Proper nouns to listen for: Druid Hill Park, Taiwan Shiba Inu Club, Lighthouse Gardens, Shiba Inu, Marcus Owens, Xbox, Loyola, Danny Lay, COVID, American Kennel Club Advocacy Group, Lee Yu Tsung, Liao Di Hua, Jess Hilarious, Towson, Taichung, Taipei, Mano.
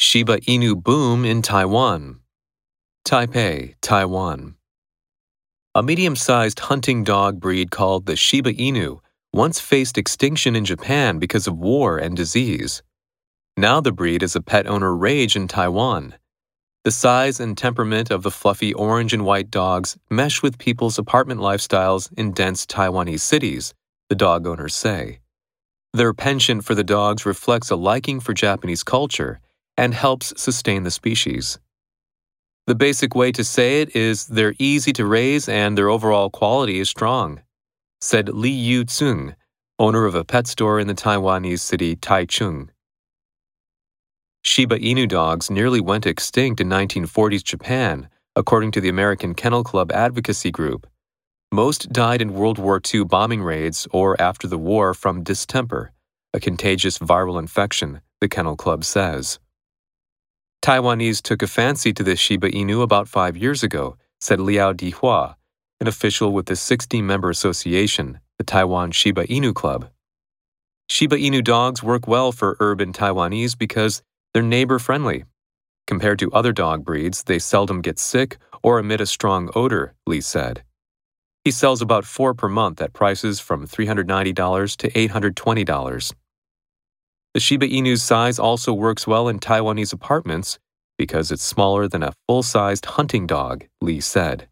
Shiba Inu boom in Taiwan. Taipei, Taiwan. A medium-sized hunting dog breed called the Shiba Inu once faced extinction in Japan because of war and disease. Now the breed is a pet owner rage in Taiwan. The size and temperament of the fluffy orange and white dogs mesh with people's apartment lifestyles in dense Taiwanese cities, the dog owners say. Their penchant for the dogs reflects a liking for Japanese culture and helps sustain the species. The basic way to say it is they're easy to raise and their overall quality is strong, said Lee Yu Tsung, owner of a pet store in the Taiwanese city Taichung. Shiba Inu dogs nearly went extinct in 1940s Japan, according to the American Kennel Club Advocacy Group. Most died in World War II bombing raids or after the war from distemper, a contagious viral infection, the Kennel Club says. Taiwanese took a fancy to the Shiba Inu about 5 years ago, said Liao Di Hua, an official with the 60-member association, the Taiwan Shiba Inu Club. Shiba Inu dogs work well for urban Taiwanese because they're neighbor-friendly. Compared to other dog breeds, they seldom get sick or emit a strong odor, Lee said. He sells about 4 per month at prices from $390 to $820. The Shiba Inu's size also works well in Taiwanese apartments because it's smaller than a full-sized hunting dog, Lee said.